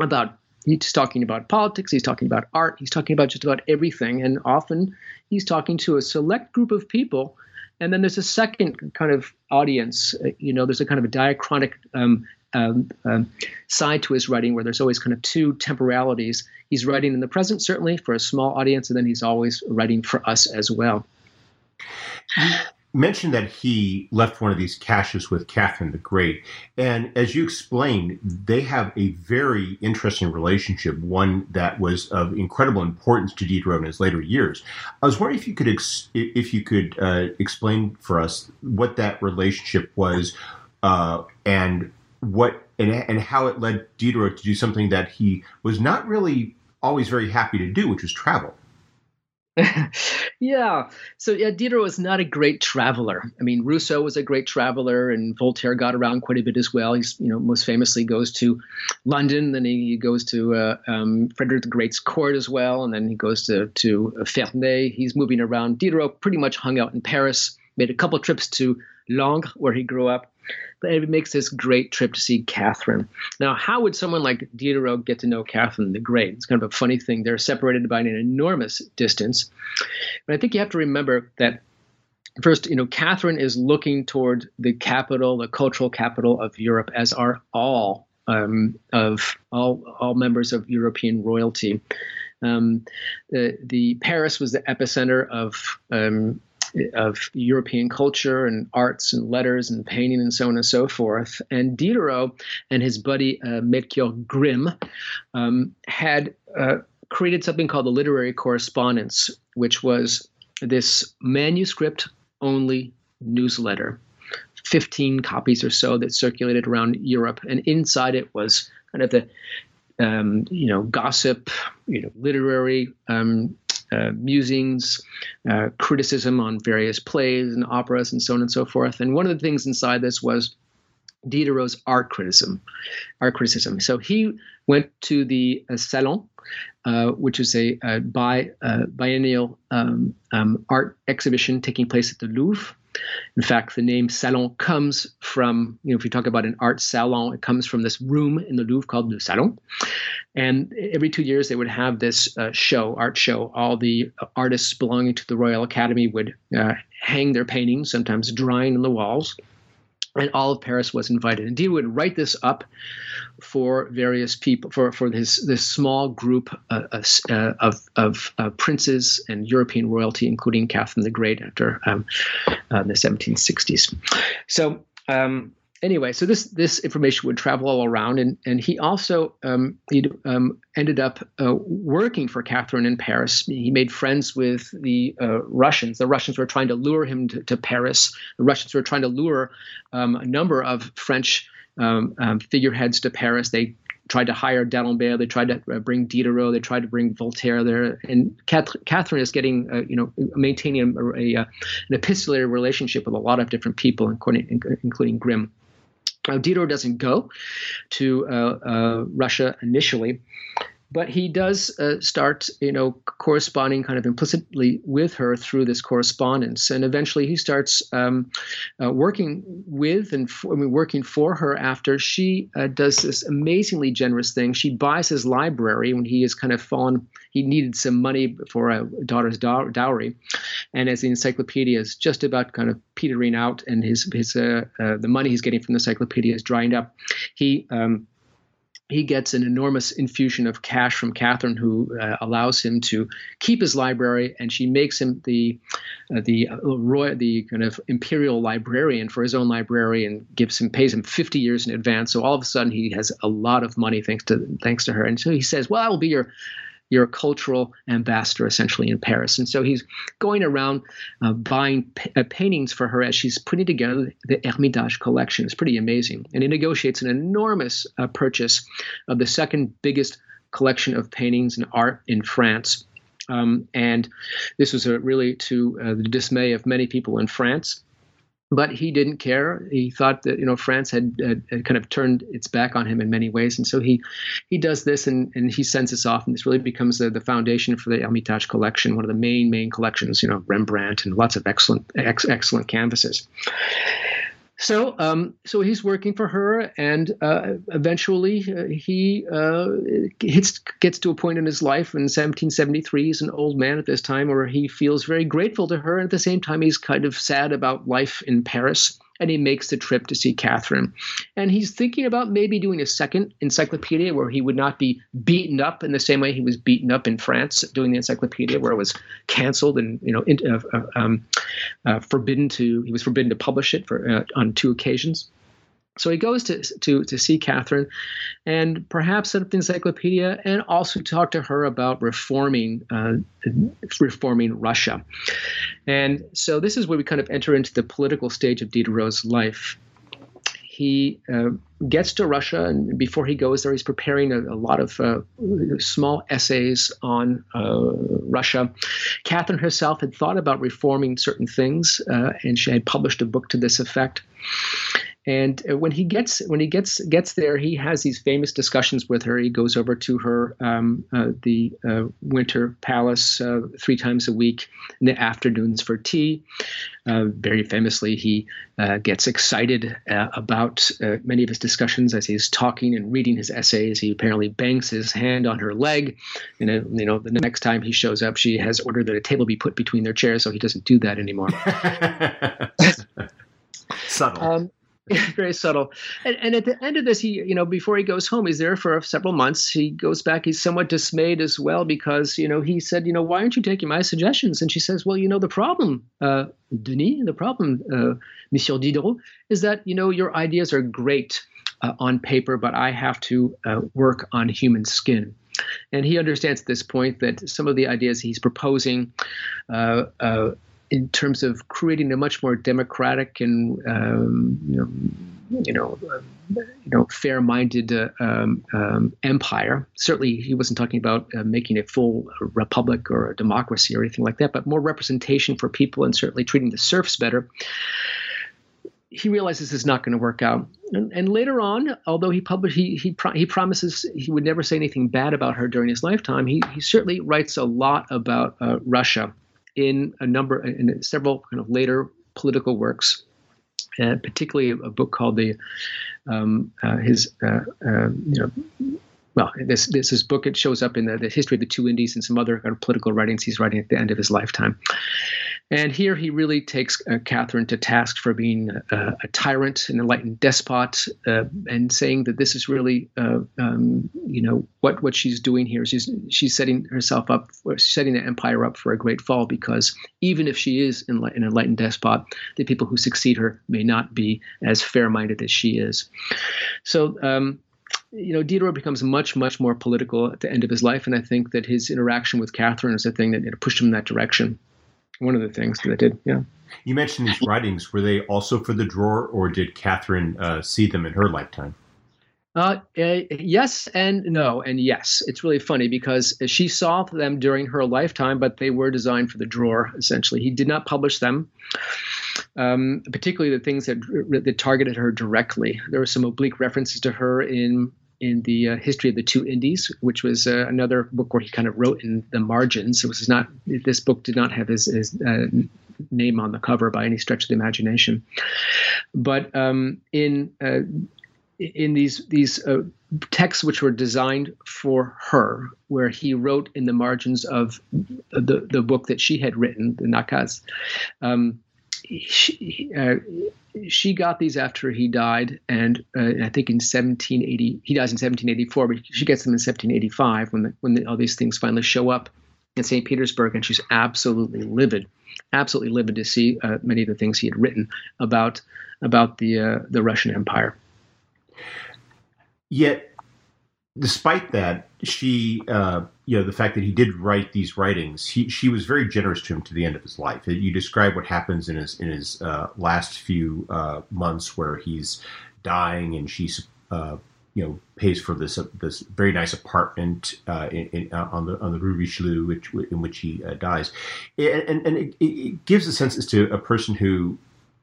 about. He's talking about politics, he's talking about art, he's talking about just about everything. And often he's talking to a select group of people. And then there's a second kind of audience, you know, there's a kind of a diachronic side to his writing where there's always kind of two temporalities. He's writing in the present, certainly, for a small audience, and then he's always writing for us as well. You mentioned that he left one of these caches with Catherine the Great. And as you explained, they have a very interesting relationship, one that was of incredible importance to Diderot in his later years. I was wondering if you could explain for us what that relationship was and how it led Diderot to do something that he was not really always very happy to do, which was travel. So Diderot was not a great traveler. I mean, Rousseau was a great traveler, and Voltaire got around quite a bit as well. He's, you know, most famously goes to London, then he goes to Frederick the Great's court as well, and then he goes to Ferney. He's moving around. Diderot pretty much hung out in Paris, made a couple trips to Langres, where he grew up. It makes this great trip to see Catherine. Now, how would someone like Diderot get to know Catherine the Great? It's kind of a funny thing. They're separated by an enormous distance. But I think you have to remember that first, you know, Catherine is looking toward the capital, the cultural capital of Europe, as are all members of European royalty. The Paris was the epicenter of European culture and arts and letters and painting and so on and so forth. And Diderot and his buddy Melchior Grimm had created something called the Literary Correspondence, which was this manuscript-only newsletter, 15 copies or so that circulated around Europe. And inside it was kind of the gossip, literary musings, criticism on various plays and operas and so on and so forth. And one of the things inside this was Diderot's art criticism. So he went to the Salon, which is a biennial art exhibition taking place at the Louvre. In fact, the name Salon comes from, if you talk about an art salon, it comes from this room in the Louvre called the Salon. And every 2 years they would have this art show. All the artists belonging to the Royal Academy would hang their paintings, sometimes drying on the walls. And all of Paris was invited. And he would write this up for various people, for this small group of princes and European royalty, including Catherine the Great after the 1760s. So anyway, so this information would travel all around, and he also ended up working for Catherine in Paris. He made friends with the Russians. The Russians were trying to lure him to Paris. The Russians were trying to lure a number of French figureheads to Paris. They tried to hire D'Alembert. They tried to bring Diderot. They tried to bring Voltaire there. And Catherine is getting, maintaining an epistolary relationship with a lot of different people, including Grimm. Now, Diderot doesn't go to Russia initially, but he does start, corresponding kind of implicitly with her through this correspondence, and eventually he starts working for her after she does this amazingly generous thing. She buys his library when he is kind of fallen. He needed some money for a daughter's dowry, and as the encyclopedia is just about kind of petering out, and his the money he's getting from the encyclopedia is drying up, he gets an enormous infusion of cash from Catherine, who allows him to keep his library, and she makes him the kind of imperial librarian for his own library, and pays him 50 years in advance. So all of a sudden, he has a lot of money thanks to her, and so he says, "Well, I will be your cultural ambassador, essentially, in Paris." And so he's going around buying paintings for her as she's putting together the Hermitage collection. It's pretty amazing. And he negotiates an enormous purchase of the second biggest collection of paintings and art in France. And this was really to the dismay of many people in France. But he didn't care. He thought that France had kind of turned its back on him in many ways, and so he does this, and he sends this off, and this really becomes the foundation for the Hermitage collection, one of the main collections, Rembrandt and lots of excellent canvases. So, so he's working for her, and eventually he gets to a point in his life in 1773. He's an old man at this time, where he feels very grateful to her, and at the same time he's kind of sad about life in Paris. And he makes the trip to see Catherine, and he's thinking about maybe doing a second encyclopedia where he would not be beaten up in the same way he was beaten up in France doing the encyclopedia, where it was canceled and forbidden to. He was forbidden to publish it on two occasions. So he goes to see Catherine, and perhaps set up the encyclopedia, and also talk to her about reforming Russia. And so this is where we kind of enter into the political stage of Diderot's life. He gets to Russia, and before he goes there, he's preparing a lot of small essays on Russia. Catherine herself had thought about reforming certain things, and she had published a book to this effect. And when he gets there, he has these famous discussions with her. He goes over to her Winter Palace 3 times a week in the afternoons for tea. Very famously, he gets excited about many of his discussions as he's talking and reading his essays. He apparently bangs his hand on her leg, and the next time he shows up, she has ordered that a table be put between their chairs, so he doesn't do that anymore. Subtle. Very subtle. And at the end of this, he, before he goes home, he's there for several months. He goes back. He's somewhat dismayed as well because, he said, "Why aren't you taking my suggestions?" And she says, "Well, the problem, Denis, Monsieur Diderot, is that, your ideas are great on paper, but I have to work on human skin." And he understands at this point that some of the ideas he's proposing in terms of creating a much more democratic and fair-minded empire. Certainly, he wasn't talking about making a full republic or a democracy or anything like that, but more representation for people and certainly treating the serfs better. He realizes this is not going to work out. And later on, although he promises he would never say anything bad about her during his lifetime, he certainly writes a lot about Russia in several kind of later political works, particularly a book called his book. It shows up in the history of the two Indies and some other kind of political writings he's writing at the end of his lifetime. And here he really takes Catherine to task for being a tyrant, an enlightened despot, and saying that this is really, what she's doing here. She's setting herself up, setting the empire up for a great fall, because even if she is an enlightened despot, the people who succeed her may not be as fair-minded as she is. So, Diderot becomes much, much more political at the end of his life, and I think that his interaction with Catherine is the thing that pushed him in that direction. One of the things that I did, yeah. You mentioned these writings. Were they also for the drawer, or did Catherine see them in her lifetime? Yes and no, and yes. It's really funny because she saw them during her lifetime, but they were designed for the drawer, essentially. He did not publish them, particularly the things that targeted her directly. There were some oblique references to her in the history of the two Indies, which was another book where he kind of wrote in the margins. It was not, this book did not have his name on the cover by any stretch of the imagination. But in these texts which were designed for her, where he wrote in the margins of the book that she had written, the Nakaz, she got these after he died, and I think in 1780 he dies in 1784, but she gets them in 1785 when all these things finally show up in St. Petersburg, and she's absolutely livid to see many of the things he had written about the Russian Empire. Yet, despite that, she, the fact that he did write these writings, she was very generous to him to the end of his life. You describe what happens in his last few months, where he's dying, and she's pays for this very nice apartment on the Rue Richelieu, in which he dies, and it gives a sense as to a person who.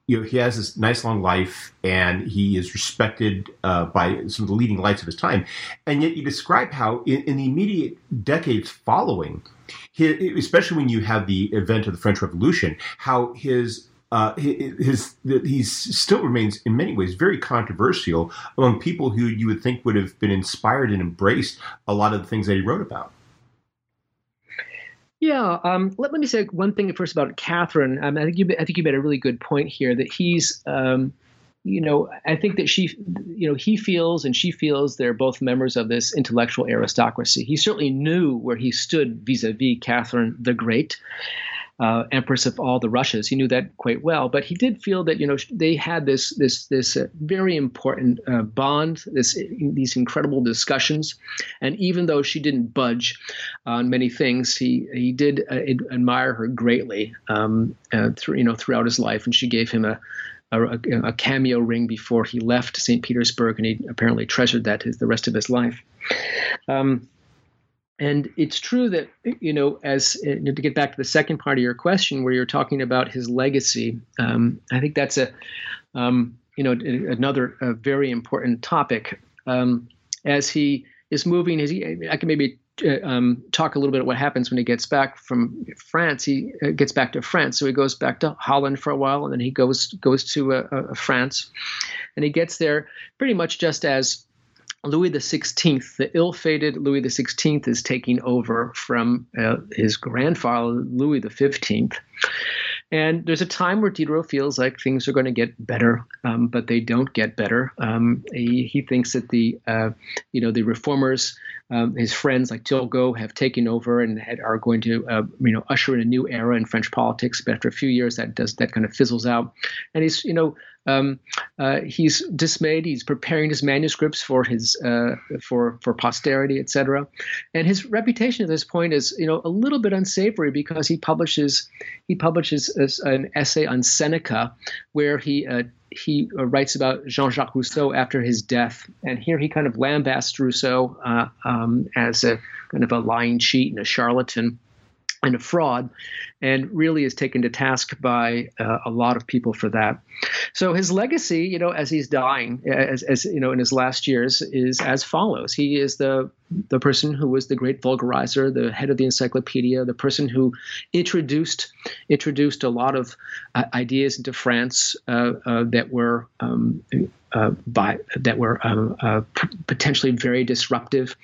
He has this nice long life, and he is respected by some of the leading lights of his time. And yet you describe how in the immediate decades following, especially when you have the event of the French Revolution, how he still remains in many ways very controversial among people who you would think would have been inspired and embraced a lot of the things that he wrote about. Yeah, let me say one thing first about Catherine. I think you made a really good point here that he's, I think that she, he feels and she feels they're both members of this intellectual aristocracy. He certainly knew where he stood vis-a-vis Catherine the Great, Empress of all the Russias. He knew that quite well, but he did feel that they had this very important bond, these incredible discussions, and even though she didn't budge on many things, he did admire her greatly throughout his life, and she gave him a cameo ring before he left St. Petersburg, and he apparently treasured that the rest of his life. And it's true that, to get back to the second part of your question where you're talking about his legacy, I think that's another very important topic. As he is moving, I can maybe talk a little bit about what happens when he gets back from France. He gets back to France, so he goes back to Holland for a while, and then he goes to France. And he gets there pretty much just as Louis XVI, the ill-fated Louis XVI, is taking over from his grandfather, Louis XV. And there's a time where Diderot feels like things are going to get better, but they don't get better. He thinks that the reformers, his friends like Turgot, have taken over and are going to usher in a new era in French politics. But after a few years, that kind of fizzles out, and he's he's dismayed. He's preparing his manuscripts for his for posterity, etc. And his reputation at this point is a little bit unsavory because he publishes an essay on Seneca, where he he writes about Jean-Jacques Rousseau after his death. And here he kind of lambasts Rousseau as a kind of a lying cheat and a charlatan and a fraud, and really is taken to task by a lot of people for that. So his legacy, you know, as he's dying, as you know, in his last years, is as follows. He is the person who was the great vulgarizer, the head of the encyclopedia, the person who introduced a lot of ideas into France that were potentially very disruptive.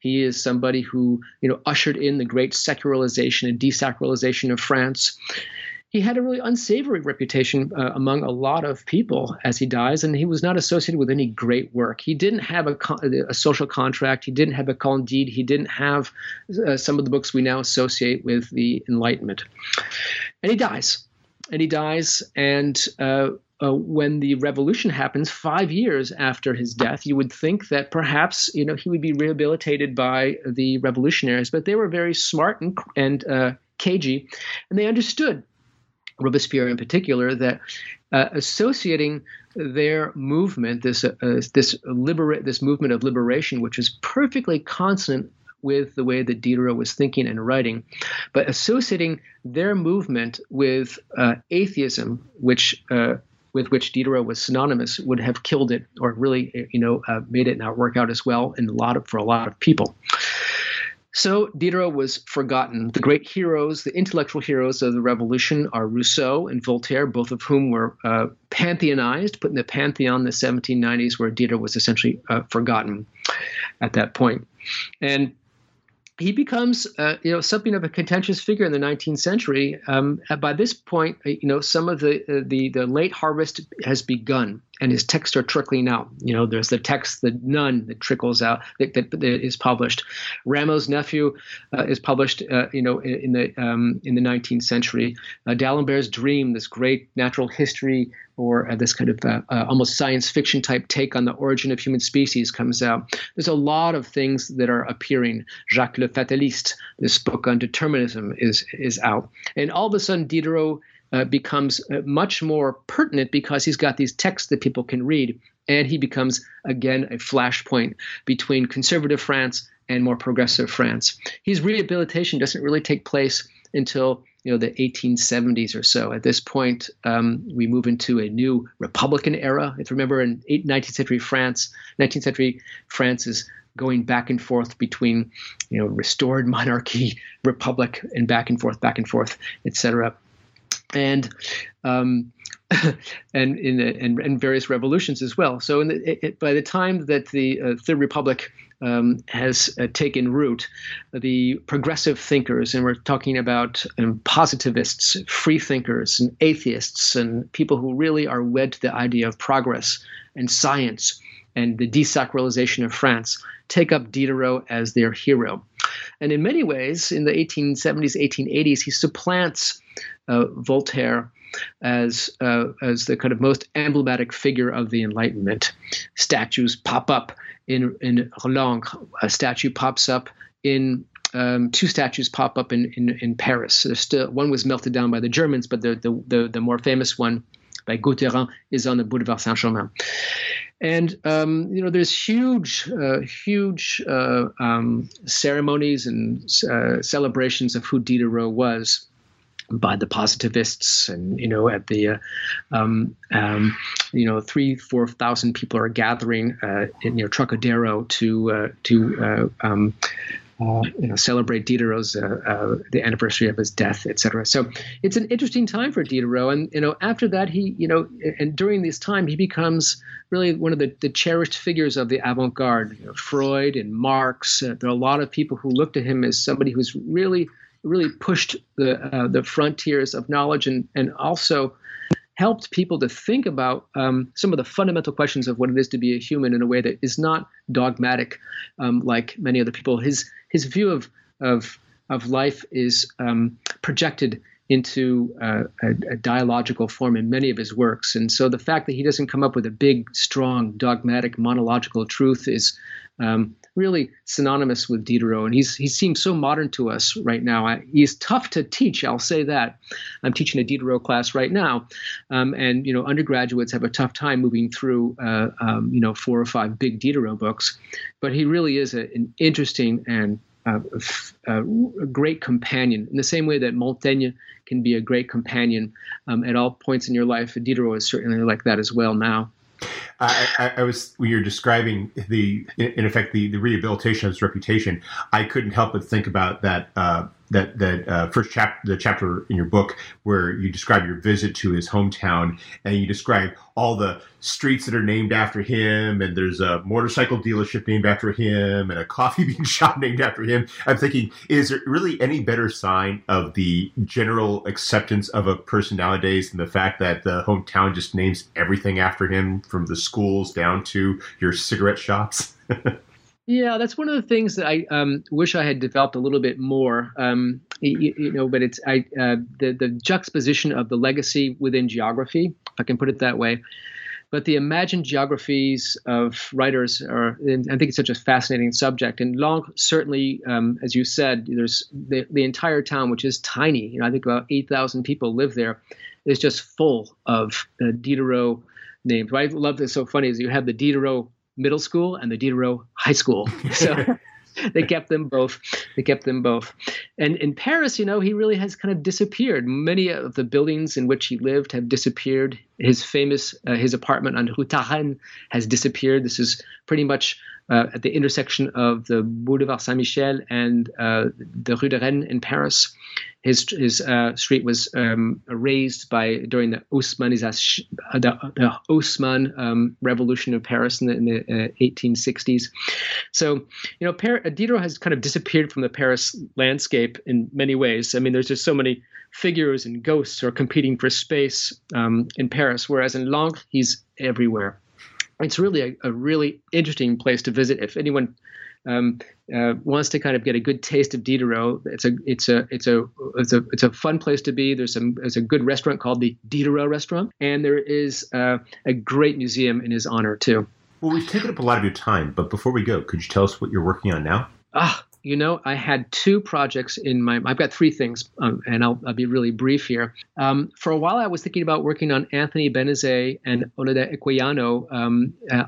He is somebody who, you know, ushered in the great secularization and desacralization of France. He had a really unsavory reputation among a lot of people as he dies, and he was not associated with any great work. He didn't have a social contract. He didn't have a Candide. He didn't have some of the books we now associate with the Enlightenment. And he dies. When the revolution happens 5 years after his death, you would think that perhaps, you know, he would be rehabilitated by the revolutionaries, but they were very smart and cagey, and they understood, Robespierre in particular, that associating their movement, this movement of liberation, which is perfectly consonant with the way that Diderot was thinking and writing, but associating their movement with atheism, with which Diderot was synonymous, would have killed it, or really, you know, made it not work out as well for a lot of people. So Diderot was forgotten. The great heroes, the intellectual heroes of the revolution, are Rousseau and Voltaire, both of whom were pantheonized, put in the pantheon in the 1790s, where Diderot was essentially forgotten at that point. And he becomes, you know, something of a contentious figure in the 19th century. By this point, you know, some of the late harvest has begun, and his texts are trickling out. You know, there's the text, the Nun, that trickles out, that is published. Rameau's Nephew is published, you know, in the 19th century. D'Alembert's Dream, this great natural history, or this kind of almost science fiction type take on the origin of human species, comes out. There's a lot of things that are appearing. Jacques le Fataliste, this book on determinism, is out. And all of a sudden, Diderot becomes much more pertinent because he's got these texts that people can read, and he becomes, again, a flashpoint between conservative France and more progressive France. His rehabilitation doesn't really take place until, you know, the 1870s or so. At this point, we move into a new Republican era. If you remember, in 19th century France is going back and forth between, you know, restored monarchy, republic, and back and forth, etc. And various revolutions as well. So by the time that the Third Republic has taken root, the progressive thinkers, and we're talking about positivists, free thinkers, and atheists, and people who really are wed to the idea of progress and science and the desacralization of France, take up Diderot as their hero. And in many ways, in the 1870s, 1880s, he supplants Voltaire as the kind of most emblematic figure of the Enlightenment. Statues pop up in Langres. A statue pops up in two statues pop up in Paris. There's still one was melted down by the Germans, but the more famous one by Gauthierin is on the Boulevard Saint-Germain. And, you know, there's huge ceremonies and celebrations of who Diderot was by the positivists, and, you know, at the, 3,000-4,000 people are gathering in, you know, Trocadero to celebrate Diderot's the anniversary of his death, etc. So it's an interesting time for Diderot, and, you know, after that he, you know, and during this time he becomes really one of the cherished figures of the avant-garde. You know, Freud and Marx. There are a lot of people who look to him as somebody who's really pushed the frontiers of knowledge, and also helped people to think about some of the fundamental questions of what it is to be a human in a way that is not dogmatic, like many other people. His view of life is projected into a dialogical form in many of his works, and so the fact that he doesn't come up with a big, strong, dogmatic, monological truth is really synonymous with Diderot. And he seems so modern to us right now. He's tough to teach, I'll say that. I'm teaching a Diderot class right now. And, you know, undergraduates have a tough time moving through, 4 or 5 big Diderot books. But he really is an interesting and a great companion. In the same way that Montaigne can be a great companion at all points in your life, Diderot is certainly like that as well now. You were describing the rehabilitation of his reputation. I couldn't help but think about that first chapter, the chapter in your book where you describe your visit to his hometown, and you describe all the streets that are named after him, and there's a motorcycle dealership named after him, and a coffee bean shop named after him. I'm thinking, is there really any better sign of the general acceptance of a person nowadays than the fact that the hometown just names everything after him, from the schools down to your cigarette shops? Yeah, that's one of the things that I wish I had developed a little bit more. But it's the juxtaposition of the legacy within geography, if I can put it that way. But the imagined geographies of writers are, and I think it's such a fascinating subject. And Langres, certainly, as you said, there's the entire town, which is tiny. You know, I think about 8,000 people live there. It's just full of Diderot names. What I love that's so funny is you have the Diderot Middle School and the Diderot High School. So they kept them both. And in Paris, you know, he really has kind of disappeared. Many of the buildings in which he lived have disappeared. His famous, his apartment on Rue Taranne has disappeared. This is pretty much at the intersection of the Boulevard Saint-Michel and the Rue de Rennes in Paris. His street was razed during the Haussmann revolution of Paris in the 1860s. So, you know, Diderot has kind of disappeared from the Paris landscape in many ways. I mean, there's just so many figures and ghosts who are competing for space in Paris, whereas in Langres, he's everywhere. It's really a really interesting place to visit if anyone wants to kind of get a good taste of Diderot. It's a fun place to be. There's a good restaurant called the Diderot restaurant, and there is a great museum in his honor too. Well, we've taken up a lot of your time, but before we go, could you tell us what you're working on now? You know, I had 2 projects I've got 3 things, and I'll be really brief here. For a while, I was thinking about working on Anthony Benezet and Olida Equiano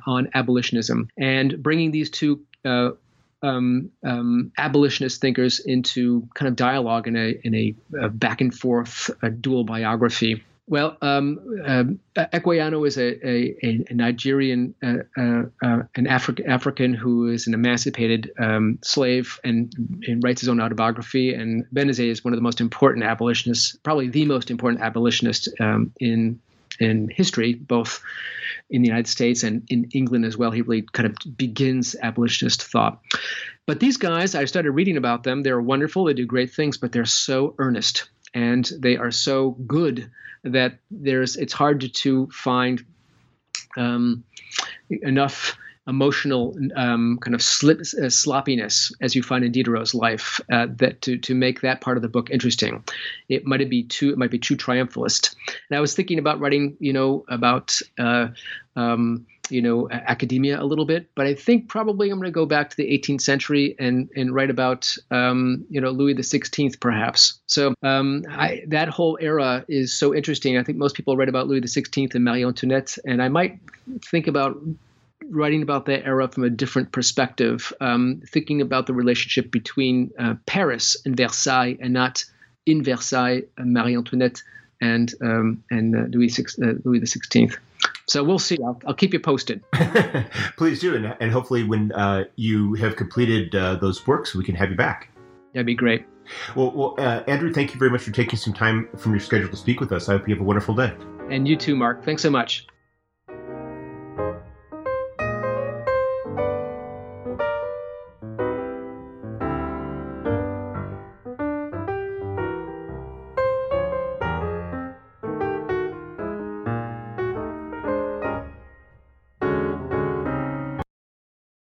on abolitionism and bringing these 2 abolitionist thinkers into kind of dialogue in a back and forth dual biography. Well, Equiano is a Nigerian, an African who is an emancipated slave and writes his own autobiography. And Benezet is one of the most important abolitionists, probably the most important abolitionist in history, both in the United States and in England as well. He really kind of begins abolitionist thought. But these guys, I started reading about them. They're wonderful. They do great things, but they're so earnest. And they are so good that it's hard to find enough emotional kind of sloppiness as you find in Diderot's life that to make that part of the book interesting. It might be too triumphalist. And I was thinking about writing, you know, about academia a little bit, but I think probably I'm going to go back to the 18th century and write about, Louis XVI perhaps. So that whole era is so interesting. I think most people read about Louis XVI and Marie Antoinette, and I might think about writing about that era from a different perspective, thinking about the relationship between Paris and Versailles, and not in Versailles, Marie Antoinette and Louis XVI. So we'll see. I'll keep you posted. Please do. And hopefully when you have completed those works, we can have you back. That'd be great. Well, Andrew, thank you very much for taking some time from your schedule to speak with us. I hope you have a wonderful day. And you too, Mark. Thanks so much.